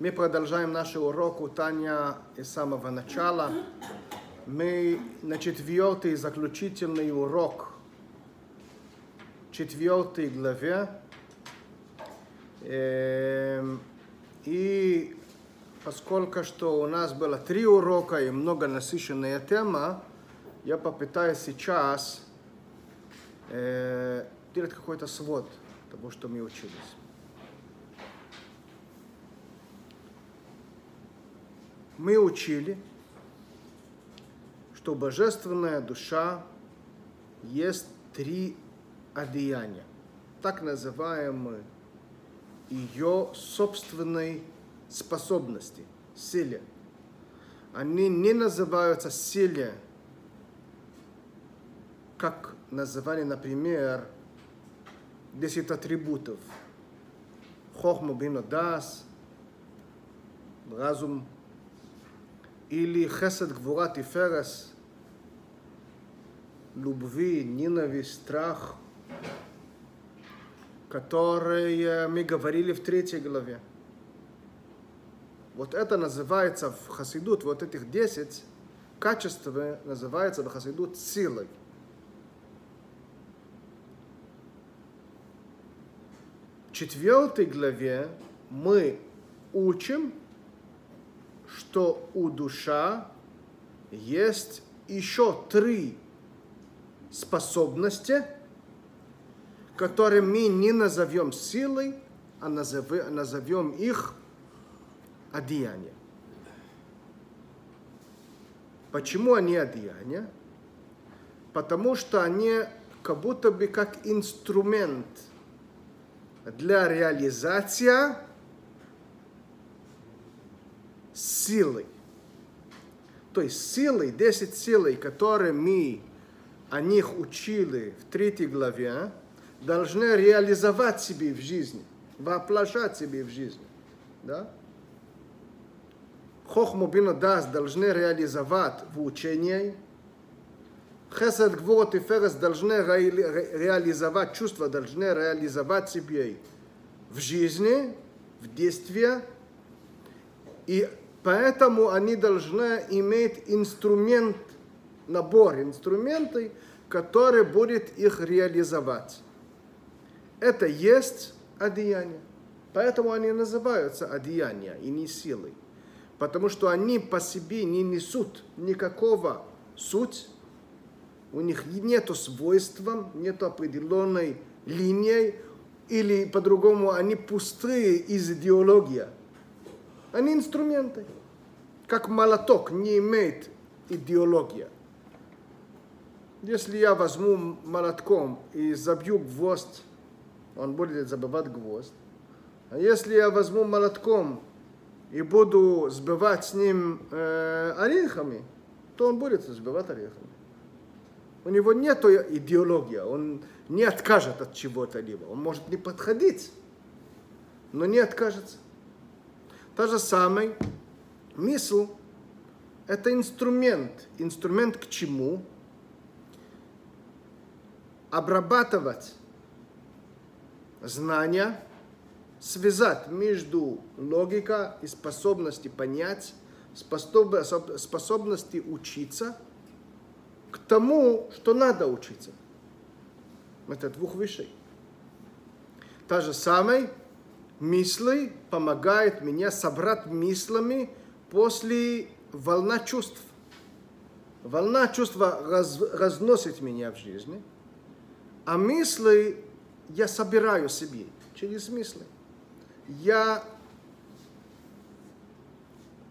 Мы продолжаем наш урок у Таня с самого начала. Мы на четвертый заключительный урок, четвертой главе. И поскольку что у нас было три урока и много насыщенная тема, я попытаюсь сейчас делать какой-то свод того, что мы учились. Мы учили, что божественная душа есть три одеяния, так называемые ее собственной способности, силе. Они не называются силе, как называли, например, 10 атрибутов. Хохма бина дас, разум, или хесед гвура тиферес, любви, ненависть, страх, которые мы говорили в 3 главе. Вот это называется в хасидут, вот этих 10 качеств называется в хасидут силой. В 4 главе мы учим, что у душа есть еще 3 способности, которые мы не назовем силой, а назовем их одеянием. Почему они одеяния? Потому что они как будто бы как инструмент для реализации силы. То есть силы, 10 силы, которые мы о них учили в 3 главе, должны реализовать себе в жизни, воплощать себе в жизни. Да? Хохму бину дас должны реализовать в учении. Хесед гвурот и ферес должны реализовать, чувства должны реализовать себе в жизни, в действии. И поэтому они должны иметь инструмент, набор инструментов, который будет их реализовать. Это есть одеяние. Поэтому они называются одеяния и не силой. Потому что они по себе не несут никакого суть. У них нет свойства, нет определенной линии. Или по-другому они пустые из идеологии. Они инструменты. Как молоток не имеет идеологии. Если я возьму молотком и забью гвоздь, он будет забивать гвоздь. А если я возьму молотком и буду сбивать с ним орехами, то он будет сбивать орехами. У него нет идеологии, он не откажет от чего-то либо. Он может не подходить, но не откажется. Та же самая мысль – это инструмент. Инструмент к чему? Обрабатывать знания, связать между логикой и способностью понять, способностью учиться к тому, что надо учиться. Это 2 вещей. Та же самая мысли помогает меня собрать мыслями после волна чувств. Волна чувства разносит меня в жизни, а мысли я собираю себе через мысли. Я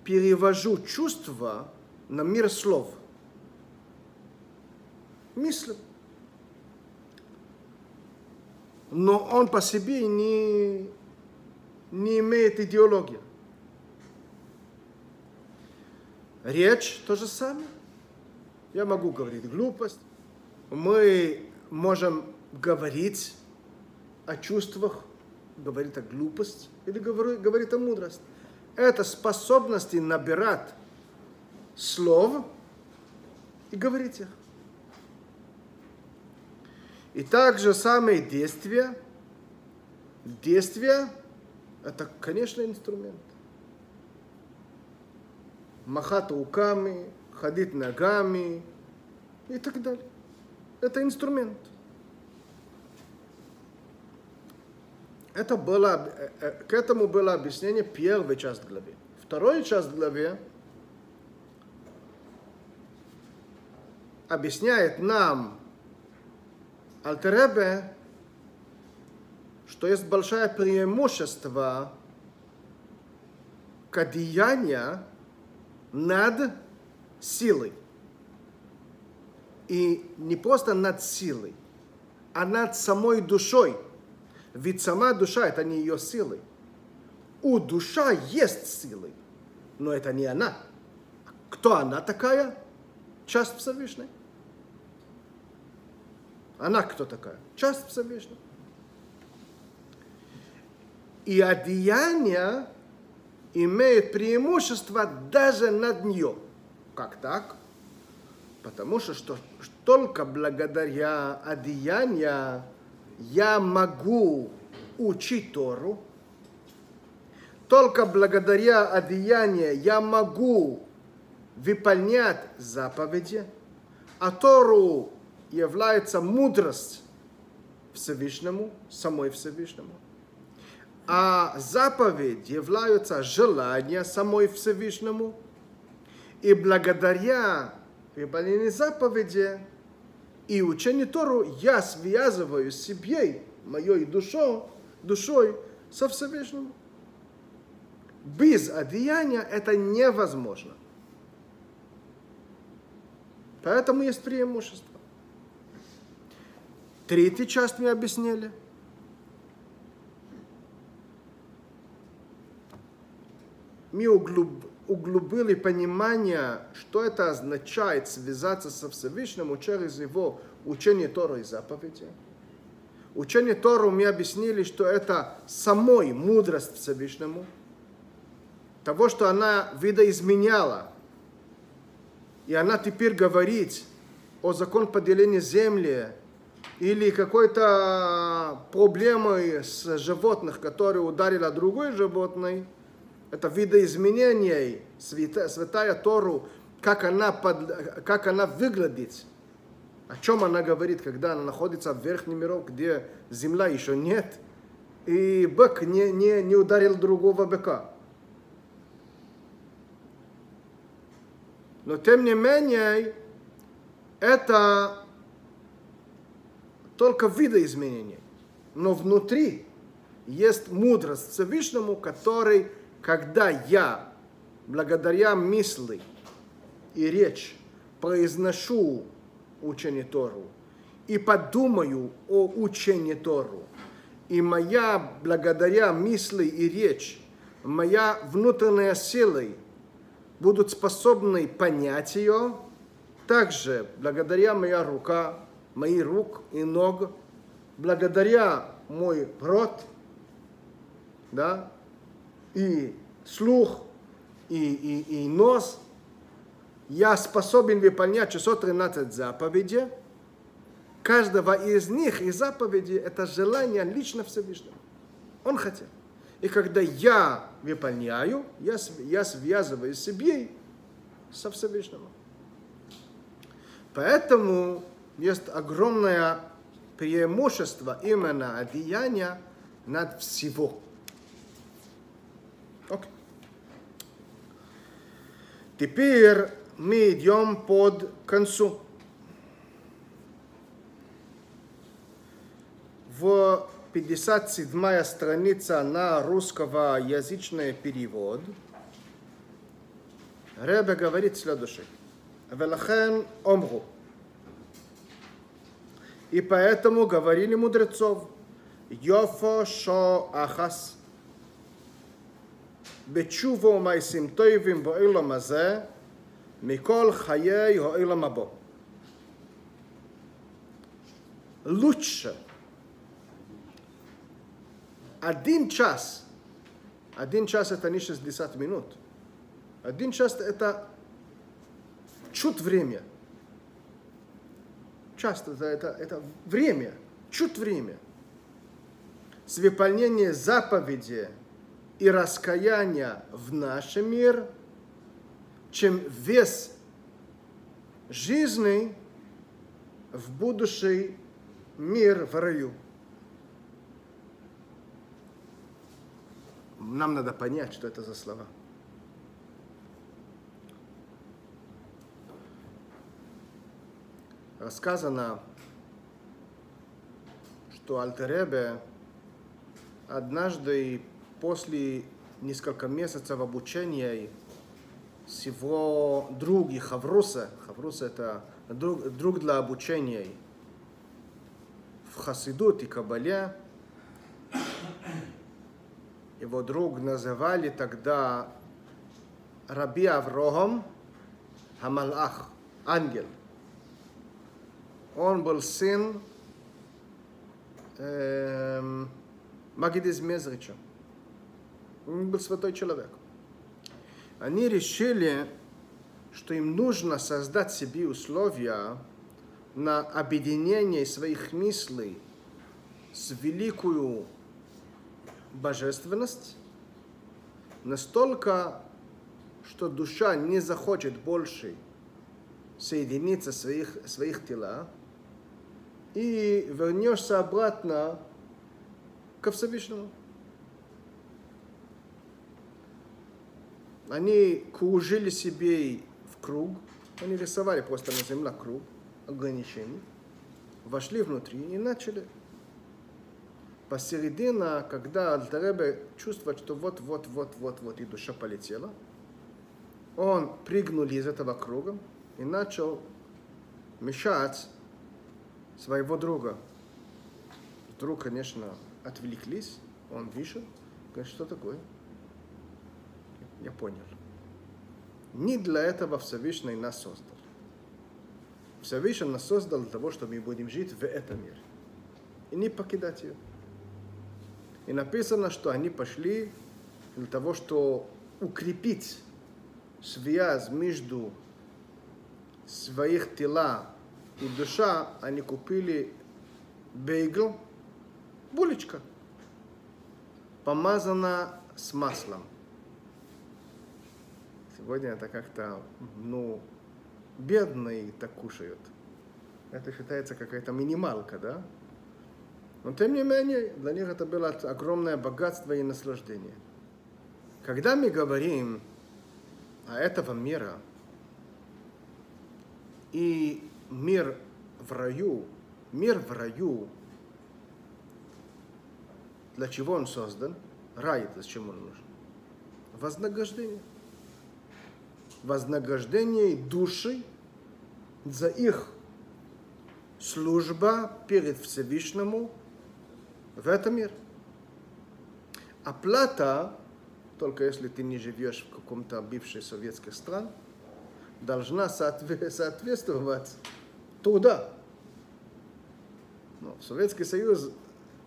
перевожу чувства на мир слов. Мысли. Но он по себе не имеет идеологии. Речь то же самое. Я могу говорить глупость. Мы можем говорить о чувствах, говорить о глупости или говорить о мудрости. Это способности набирать слов и говорить их. И также самые действия. Действия – это, конечно, инструмент. махать руками, ходить ногами и так далее. Это инструмент. Это было, к этому было объяснение первой части главы. Вторая часть главы объясняет нам Альтер Ребе, что есть большое преимущество кадеяния над силой. И не просто над силой, а над самой душой. Ведь сама душа – это не ее силы. У душа есть силы, но это не она. Кто она такая? Часть Всевышней. Она кто такая? Часть Всевышней. И одеяние имеет преимущество даже над нее. Как так? Потому что только благодаря одеянию я могу учить Тору. Только благодаря одеянию я могу выполнять заповеди. А Тору является мудрость Всевышнему, самой Всевышнему. А заповеди являются желания самой Всевышнему. И благодаря выполнению заповеди и учению Тору я связываю с собой, моей душой со Всевышним. Без одеяния это невозможно. Поэтому есть преимущество. Третью часть мы объяснили. Мы углубили понимание, что это означает связаться со Всевышним через его учение Торы и заповеди. Учение Тору мы объяснили, что это самой мудрость Всевышнему, того, что она видоизменяла. И она теперь говорит о законе поделения земли или какой-то проблемой с животных, которая ударила другой животное. Это видоизменение святая Тору, как она выглядит, о чем она говорит, когда она находится в верхнем мире, где земля еще нет, и бык не ударил другого быка. Но тем не менее, это только видоизменение. Но внутри есть мудрость Всевышнему, который, когда я, благодаря мысли и речи, произношу учение Тору и подумаю о учении Тору, и моя, благодаря мысли и речи, моя внутренняя сила будут способны понять ее, также благодаря моя рука, мои рук и ног, благодаря мой рот, да, и слух, и нос, я способен выполнять 613 заповедей. Каждого из них, из заповедей, это желание лично Всевышнего. Он хотел. И когда я выполняю, я связываю себя со Всевышним. Поэтому есть огромное преимущество именно одеяния над всего. Okay. Теперь мы идем под концу. В 57-я страница на русскоязычный перевод Ребе говорит следующее. Велахен омру. И поэтому говорили мудрецов. Йофо шо ахас. בתשובו ומעשים טובים בעולם הזה, מכל חיי העולם הבא. Лучше один час это не 60 минут, один час это чуть время, час это время, чуть время, с выполнением заповеди и раскаяние в наш мир чем вес жизни в будущий мир в раю. Нам надо понять, что это за слова. Сказано, что Альтер Ребе однажды после нескольких месяцев обучения с его другом Хавруса, Хавруса это друг для обучения в хасидут и кабале, его друг называли тогда Рабби Авраам ха-Малах, ангел. Он был сын Магид из Мезрича. Он был святой человек. Они решили, что им нужно создать себе условия на объединение своих мыслей с великую божественность настолько, что душа не захочет больше соединиться своих тела, и вернешься обратно ко Всевышнему. Они кружили себе в круг, они рисовали просто на земле круг ограничений, вошли внутри и начали. Посередине, когда Альтер Ребе чувствовал, что вот-вот-вот-вот-вот и душа полетела, он прыгнул из этого круга и начал мешать своего друга. Друг, конечно, отвлеклись, он вышел, говорит, что такое? Я понял. Не для этого Всевышний нас создал. Всевышний нас создал для того, чтобы мы будем жить в этом мире. И не покидать ее. И написано, что они пошли для того, чтобы укрепить связь между своих тела и душа, они купили бейгл, булочка, помазана с маслом. Сегодня это как-то, бедные так кушают. Это считается какая-то минималка, да? Но тем не менее, для них это было огромное богатство и наслаждение. Когда мы говорим о этом мире, и мир в раю, для чего он создан? Рай, зачем он нужен? Вознаграждение. Вознаграждение души за их служба перед Всевышнему в этом мире. Оплата, только если ты не живешь в каком-то бывшей советской стране, должна соответствовать труда. Но Советский Союз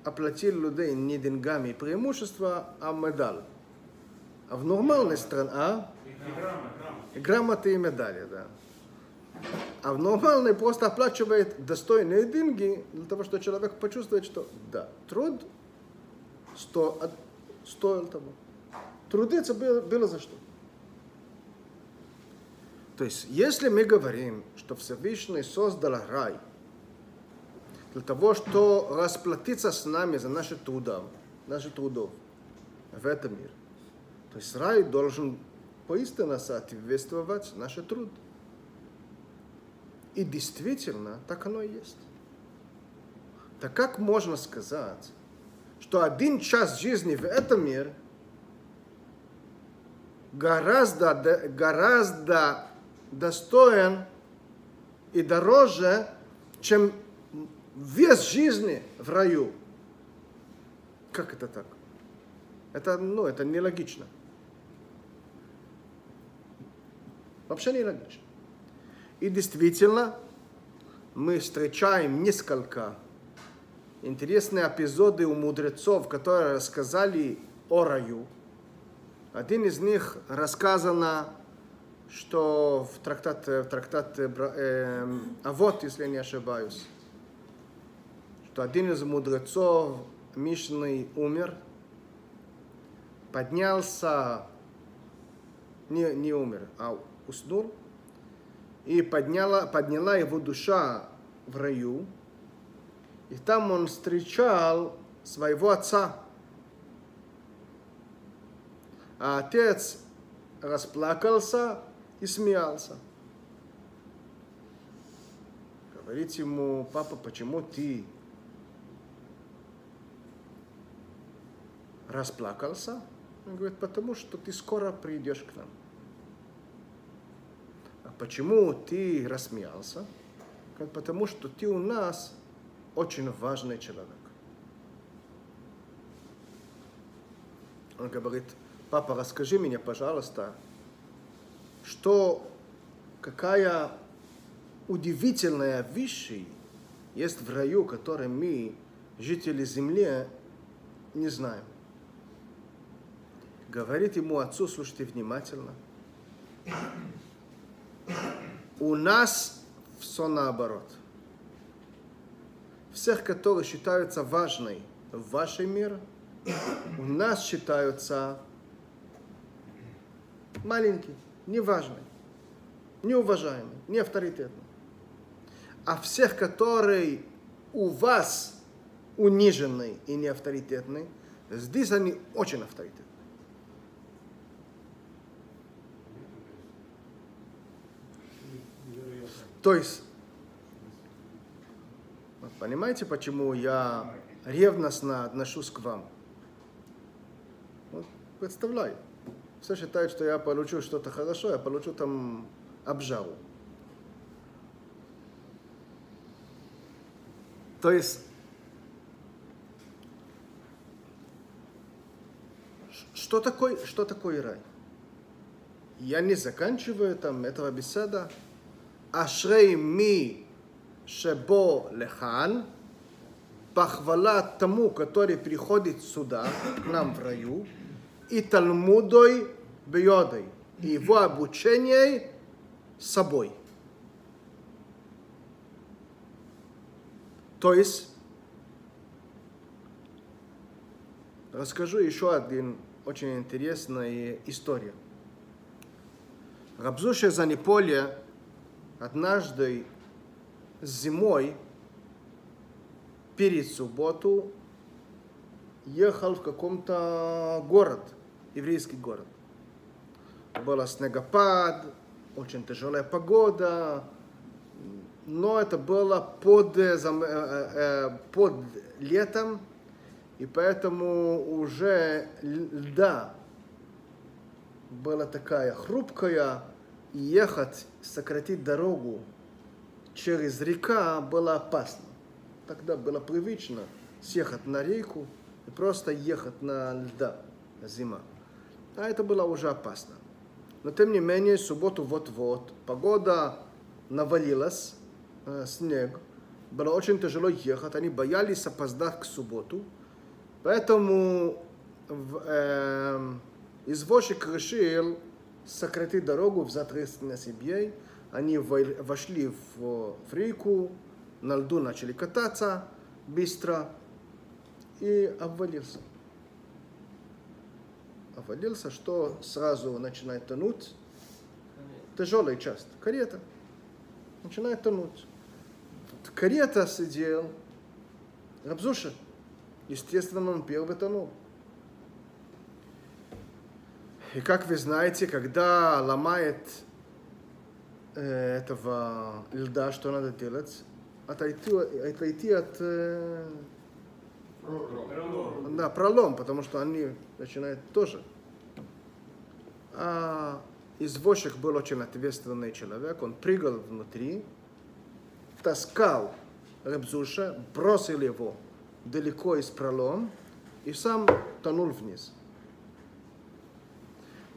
оплатил людей не деньгами и преимущества, а медаль. А в нормальной стране... И грамоты и медали, да. А в нормальной просто оплачивает достойные деньги для того, чтобы человек почувствовал, что да, труд стоил того. Трудиться было за что. То есть, если мы говорим, что Всевышний создал рай для того, чтобы расплатиться с нами за наши труды в этом мире, то есть рай должен поистине соответствовать нашему труду. И действительно, так оно и есть. Так как можно сказать, что один час жизни в этом мире гораздо достоин и дороже, чем вес жизни в раю. Как это так? Это, это нелогично. Вообще нелогично. И действительно, мы встречаем несколько интересных эпизодов у мудрецов, которые рассказали о раю. Один из них рассказано, что в трактат Авот, если я не ошибаюсь, что один из мудрецов Мишны умер, поднялся, не умер, а Усдур, и подняла его душа в раю, и там он встречал своего отца. А отец расплакался и смеялся. Говорит ему: папа, почему ты расплакался? Он говорит: потому что ты скоро придешь к нам. А почему ты рассмеялся? Говорит: потому что ты у нас очень важный человек. Он говорит: папа, расскажи мне, пожалуйста, какая удивительная вещь есть в раю, которую мы, жители земли, не знаем. Говорит ему отцу: слушайте внимательно. У нас все наоборот. Всех, которые считаются важными в ваш мир, у нас считаются маленький, неважный, неуважаемый, неавторитетный. А всех, которые у вас униженные и неавторитетные, здесь они очень авторитетны. То есть, понимаете, почему я ревностно отношусь к вам? Вот, представляю. Все считают, что я получу что-то хорошо, я получу там обжалу. То есть, что такое рай? Я не заканчиваю там этого беседа. Ашрей ми шебо лехан, похвала тому, который приходит сюда, к нам в раю, и Талмудой Бьодой, и его обучение собой. То есть, расскажу еще один очень интересную историю. Реб Зуша из Аниполя однажды зимой перед субботу ехал в каком-то город, еврейский город. Был снегопад, очень тяжелая погода, но это было под летом, и поэтому уже льда была такая хрупкая, и ехать, сократить дорогу через река было опасно. Тогда было привычно съехать на реку и просто ехать на льда, зима. А это было уже опасно. Но тем не менее, в субботу вот-вот, погода навалилась, снег. Было очень тяжело ехать, они боялись опоздать к субботу. Поэтому извозчик решил сократить дорогу в соответственности себе. Они вошли в реку, на льду начали кататься быстро. И обвалился. Обвалился, что сразу начинает тонуть. Тяжелая часть. Карета. Начинает тонуть. Карета сидел. Реб Зуша. Естественно, он первый тонул. И как вы знаете, когда ломает этого льда, что надо делать? Отойти от... Пролом. Да, пролом, потому что они начинают тоже. А извозчик был очень ответственный человек. Он прыгал внутри, таскал Реб Зуша, бросил его далеко из пролома и сам тонул вниз.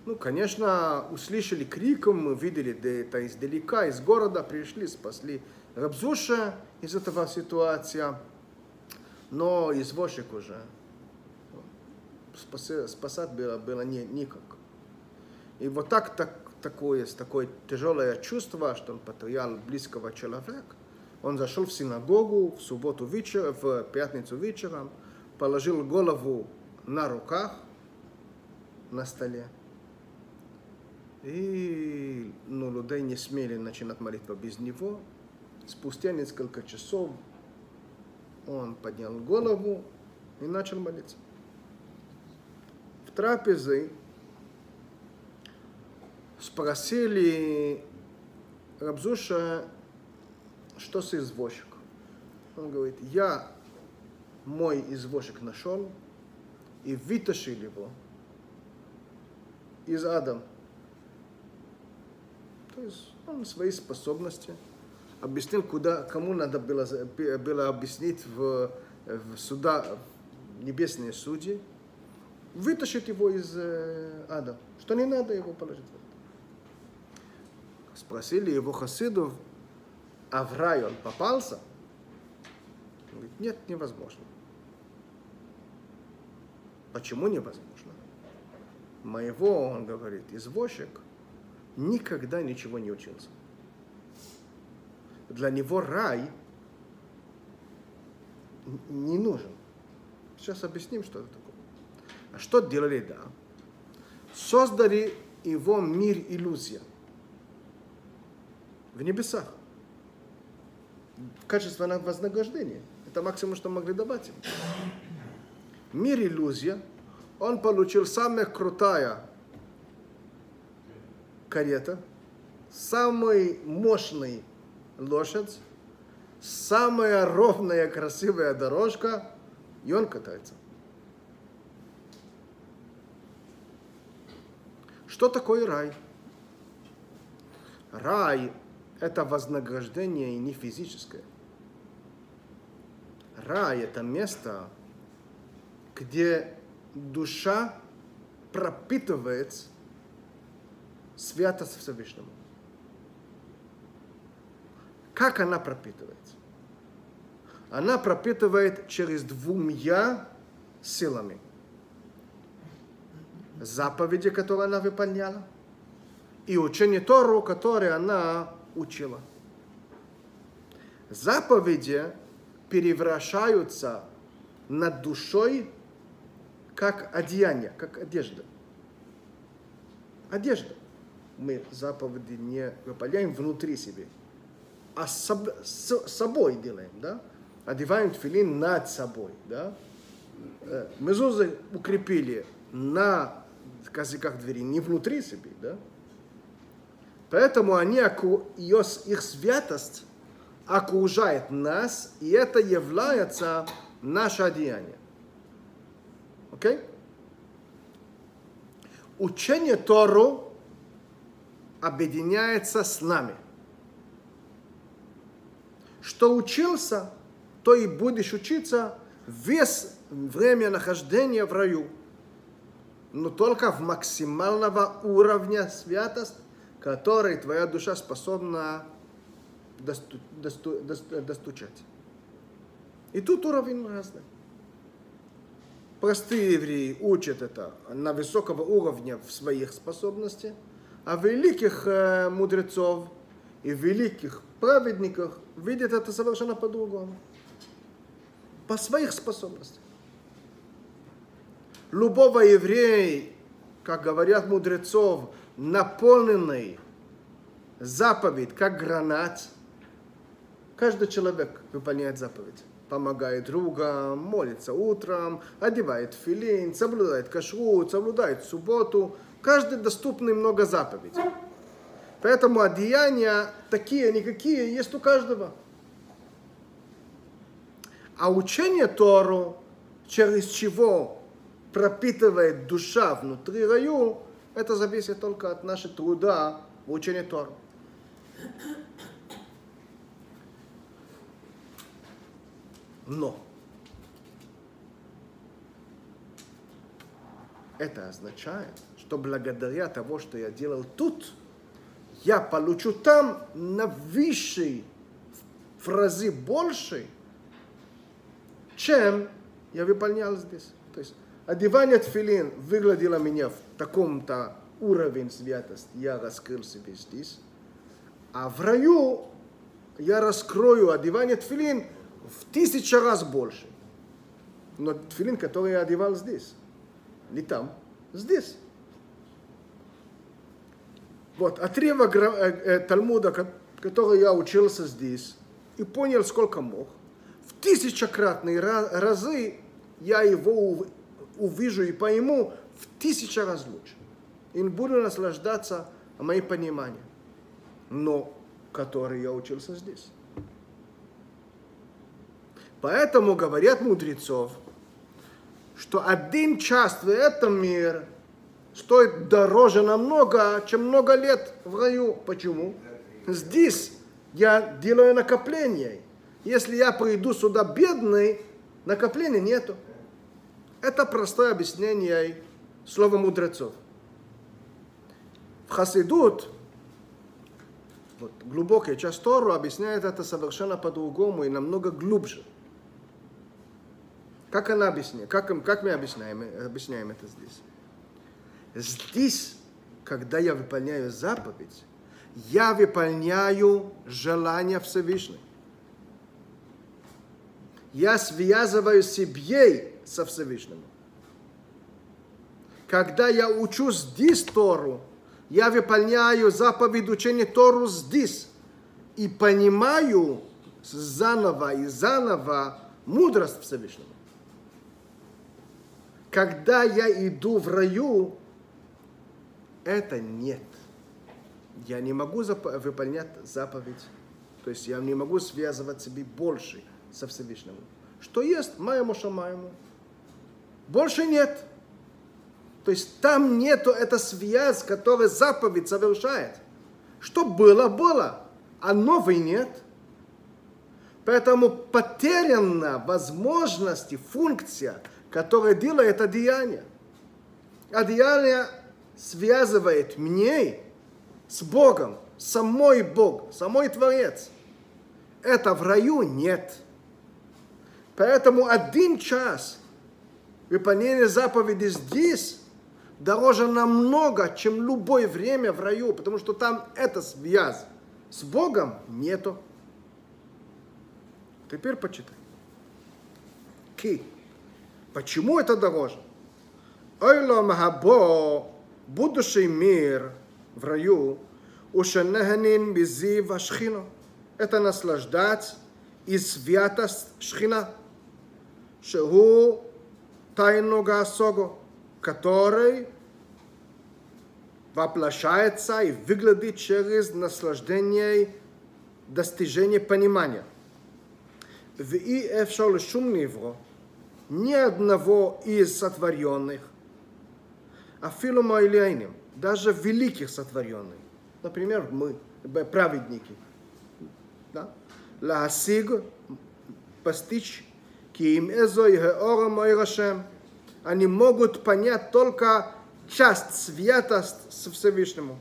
Ну, конечно, услышали крик, мы видели это издалека, из города, пришли, спасли Реб Зуша из этого ситуации. Но извозчик уже спасать было никак. И вот такое тяжелое чувство, что он потерял близкого человека. Он зашел в синагогу в субботу вечером, в пятницу вечером, положил голову на руках на столе. И иудеи не смели начинать молитву без него. Спустя несколько часов он поднял голову и начал молиться. В трапезе спросили Реб Зуша, что с извозчиком. Он говорит: я мой извозчик нашел и вытащил его из ада. То есть он свои способности объяснил, куда, кому надо было объяснить в суда, в небесные судьи, вытащить его из ада, что не надо его положить. Спросили его хасидов: а в рай он попался? Он говорит: нет, невозможно. Почему невозможно? Моего, он говорит, извозчик никогда ничего не учился. Для него рай не нужен. Сейчас объясним, что это такое. А что делали, да? Создали его мир иллюзия. В небесах. Качество вознаграждения. Это максимум, что могли давать им. Мир иллюзия. Он получил самая крутая карета, самый мощный лошадь, самая ровная красивая дорожка, и он катается. Что такое рай? Рай — это вознаграждение и не физическое. Рай — это место, где душа пропитывает святость Всевышнему. Как она пропитывается? Она пропитывает через двумя силами. Заповеди, которые она выполняла, и учение Тору, которое она учила. Заповеди превращаются над душой как одеяние, как одежда. Одежда. Мы заповеди не выполняем внутри себя, а с собой делаем, да? Одеваем тфилин над собой, да? Мезузы укрепили на косяках двери, не внутри себя, да? Поэтому они, их святость окружает нас, и это является наше одеяние. Окей? Учение Тору объединяется с нами. Что учился, то и будешь учиться весь время нахождения в раю. Но только в максимального уровня святости, который твоя душа способна достучать. И тут уровень разный. Простые евреи учат это на высокого уровня в своих способностях, а великих мудрецов и великих праведников видят это совершенно по-другому. По своих способностях. Любого еврея, как говорят мудрецов, наполненный заповедь, как гранат. Каждый человек выполняет заповедь. Помогает другу, молится утром, одевает филин, соблюдает кашрут, соблюдает субботу. Каждый доступный много заповедей. Поэтому одеяния такие, никакие, есть у каждого. А учение Тору, через чего пропитывает душа внутри раю, это зависит только от нашего труда в учении Тору. Но это означает, что благодаря того, что я делал тут, я получу там на высшей, в разы больше, чем я выполнял здесь. То есть одевание тфилин выглядело меня в таком-то уровне святости, я раскрыл себя здесь. А в раю я раскрою одевание тфилин в 1000 раз больше. Но тфилин, который я одевал здесь, не там, здесь. Вот, отрывок Талмуда, который я учился здесь, и понял, сколько мог, в тысячекратные разы я его увижу и пойму в 1000 раз лучше. И буду наслаждаться моим пониманием, но который я учился здесь. Поэтому говорят мудрецов, что 1 час в этом мире стоит дороже намного, чем много лет в раю. Почему? Здесь я делаю накопление. Если я приду сюда бедный, накопления нету. Это простое объяснение слова мудрецов. В Хасидут, вот, глубокая часть Тору объясняет это совершенно по-другому и намного глубже. Как она объясняет? Как мы объясняем это здесь? Здесь, когда я выполняю заповедь, я выполняю желание Всевышнего. Я связываю себя со Всевышним. Когда я учу здесь Тору, я выполняю заповедь учения Тору здесь и понимаю заново и заново мудрость Всевышнего. Когда я иду в раю, это нет. Я не могу выполнять заповедь. То есть я не могу связывать себе больше со Всевышним. Что есть? Маему шамаему. Больше нет. То есть там нету эта связь, которая заповедь совершает. Что было, было, а новой нет. Поэтому потеряна возможность и функция, которая делает одеяние. Одеяние связывает меня с Богом, самой Бог, самой Творец. Это в раю нет. Поэтому 1 час выполнения заповеди здесь дороже намного, чем любое время в раю, потому что там эта связь с Богом нету. Теперь почитай. Ки. Почему это дороже? Ойлом хабо, будущий мир в раю, ушенеханин бизи вашхину. Это наслаждать и святость шхина. Шеху тайнуга сого, который воплощается и выглядит через наслаждение, достижение понимания. Ни одного из сотворенных, даже великих сотворенных, например, мы, праведники, постичь, они могут понять только часть святости со Всевышнему.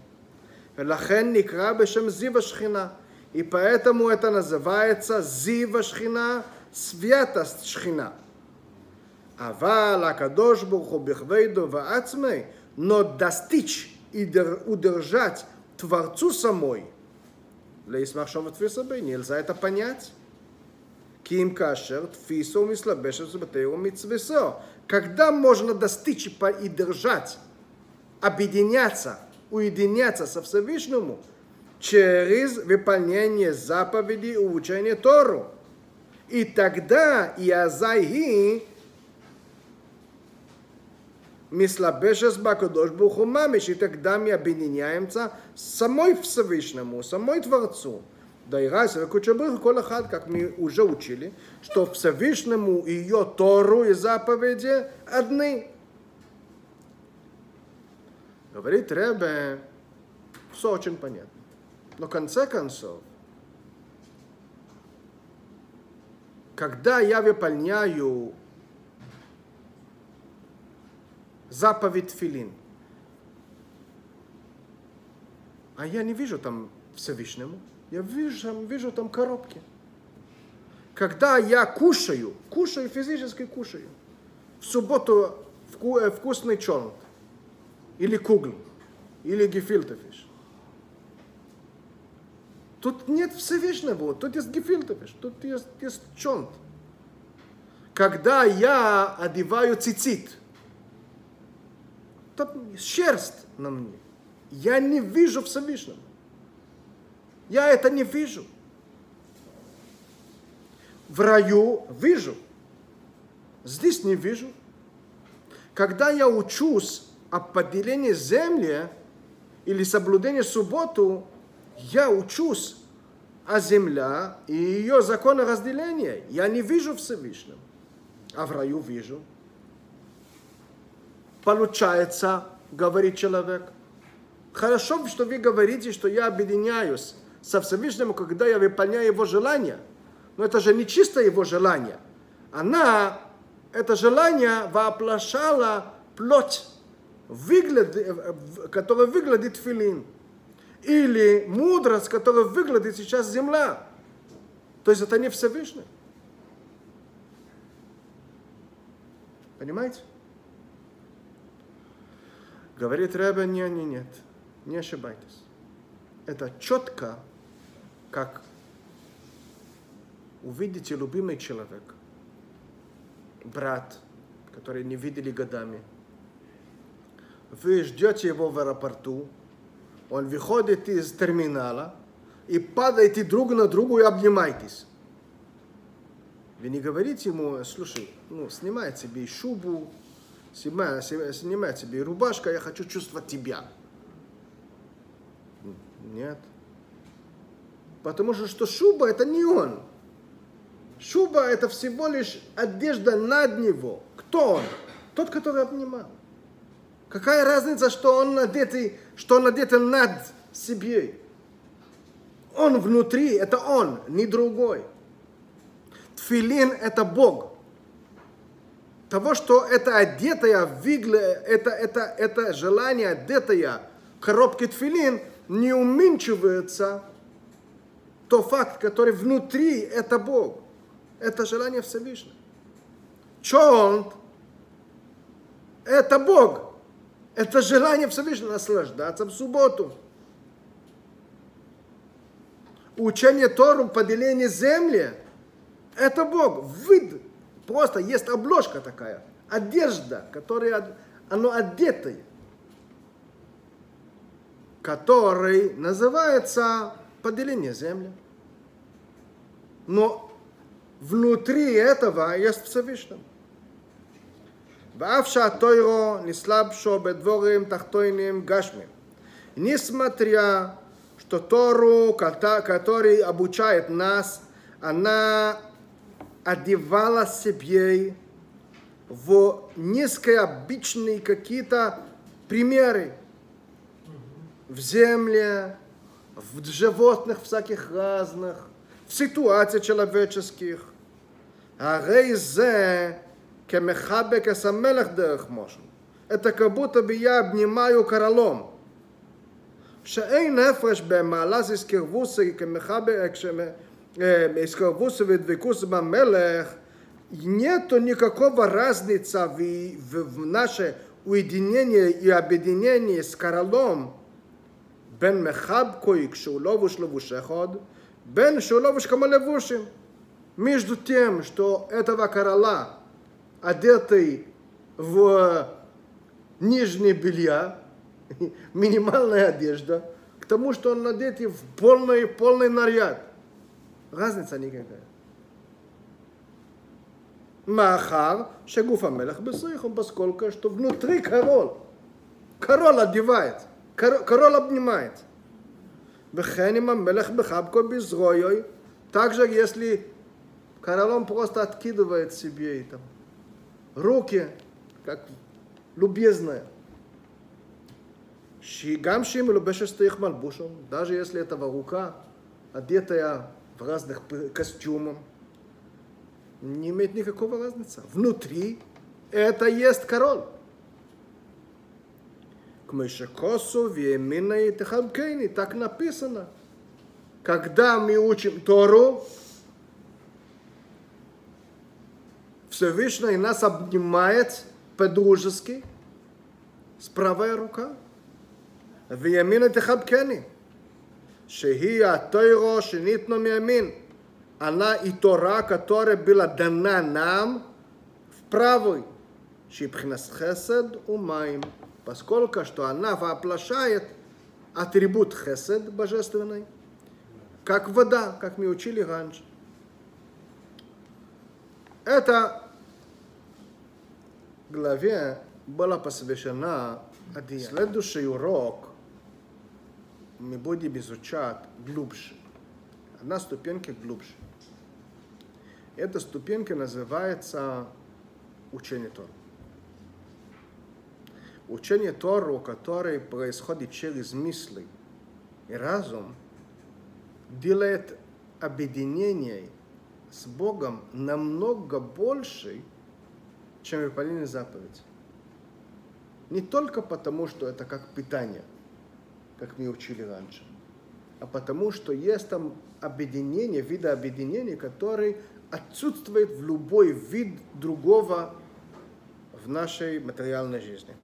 И поэтому это называется Зива Шхина, святость Шхина. Но достичь и удержать Творцу самой, нельзя это понять. Когда можно достичь и держать, объединяться, уединяться со Всевышнему через выполнение заповедей и учение Тору. И тогда Иазайи Мислабешес Бакодош Бухумамиш, и тогда мы объединяемся с самой Всевышнему, самой Творцу. Да и раз, как мы уже учили, что Всевышнему ее Тору и заповеди одни. Говорит Ребе, все очень понятно. Но в конце концов, когда я выполняю заповедь Филин, а я не вижу там Всевышнему, я вижу там коробки. Когда я кушаю, физически кушаю, в субботу вкусный чонт, или кугл, или гефильтефиш. Тут нет Всевышнего, тут есть гефильтефиш, тут есть чонт. Когда я одеваю цицит, там шерсть на мне, я не вижу Всевышнего. Я это не вижу. В раю вижу. Здесь не вижу. Когда я учусь о поделении земли или соблюдении субботы, я учусь о земле и ее законоразделении. Я не вижу Всевышнего, а в раю вижу. Получается, говорит человек, хорошо, что вы говорите, что я объединяюсь со Всевышним, когда я выполняю его желание. Но это же не чисто его желание. Она, это желание воплощало плоть, которая выглядит филин. Или мудрость, которая выглядит сейчас земля. То есть это не Всевышний. Понимаете? Говорит Ребе, нет, не ошибайтесь. Это четко, как увидите любимый человек, брат, который не видели годами. Вы ждете его в аэропорту, он выходит из терминала и падаете друг на друга и обнимаетесь. Вы не говорите ему, слушай, снимай себе шубу, снимай себе рубашку, я хочу чувствовать тебя. Нет. Потому что шуба это не он. Шуба это всего лишь одежда над него. Кто он? Тот, который обнимал. Какая разница, что он надет над собой? Он внутри, это он, не другой. Тфилин это Бог. Того, что это одетое, это желание одетое коробки тфилин не уменьшивается, то факт, который внутри, это Бог. Это желание Всевышнего. Чонт – это Бог. Это желание Всевышнего наслаждаться в субботу. Учение Тору, поделение земли – это Бог. Вид. Просто есть обложка такая. Одежда, которая оно одетое. Который называется поделение земли. Но внутри этого есть Всевышний. Несмотря, что Тору, который обучает нас, она одевала себе в низкообычные какие-то примеры. В земле, в животных всяких разных, в ситуациях человеческих. Это как будто бы я обнимаю королом. Нету никакого разницы в наше уединение и объединение с королом. Бен мехабкой кшуловуш ловушеход, бен шуловуш камалевушим. Между тем, что этого короля, одетый в нижнее белье, минимальная одежда, к тому, что он одетый в полный наряд. Разница никакая. Махар шегуфа мелех бесыхом, поскольку что внутри король. Король одевает. Король обнимает. Также, если король просто откидывает себе там, руки, как любезная. Даже если этого рука, одетая в разных костюмах, не имеет никакого разницы. Внутри это есть король. Так написано. Когда мы учим Тору, Всевышний нас обнимает по-дружески с правой рукой. Она и Тора, которая была дана нам в правой. Поскольку что она воплощает атрибут хесед божественный, как вода, как мы учили раньше. Эта главе была посвящена одеянию. Следующий урок мы будем изучать глубже. Одна ступенька глубже. Эта ступенька называется учение Тору. Учение Тору, которое происходит через мысли и разум, делает объединение с Богом намного больше, чем выполнение заповедей. Не только потому, что это как питание, как мы учили раньше, а потому, что есть там объединение, виды объединений, которые отсутствуют в любой вид другого в нашей материальной жизни.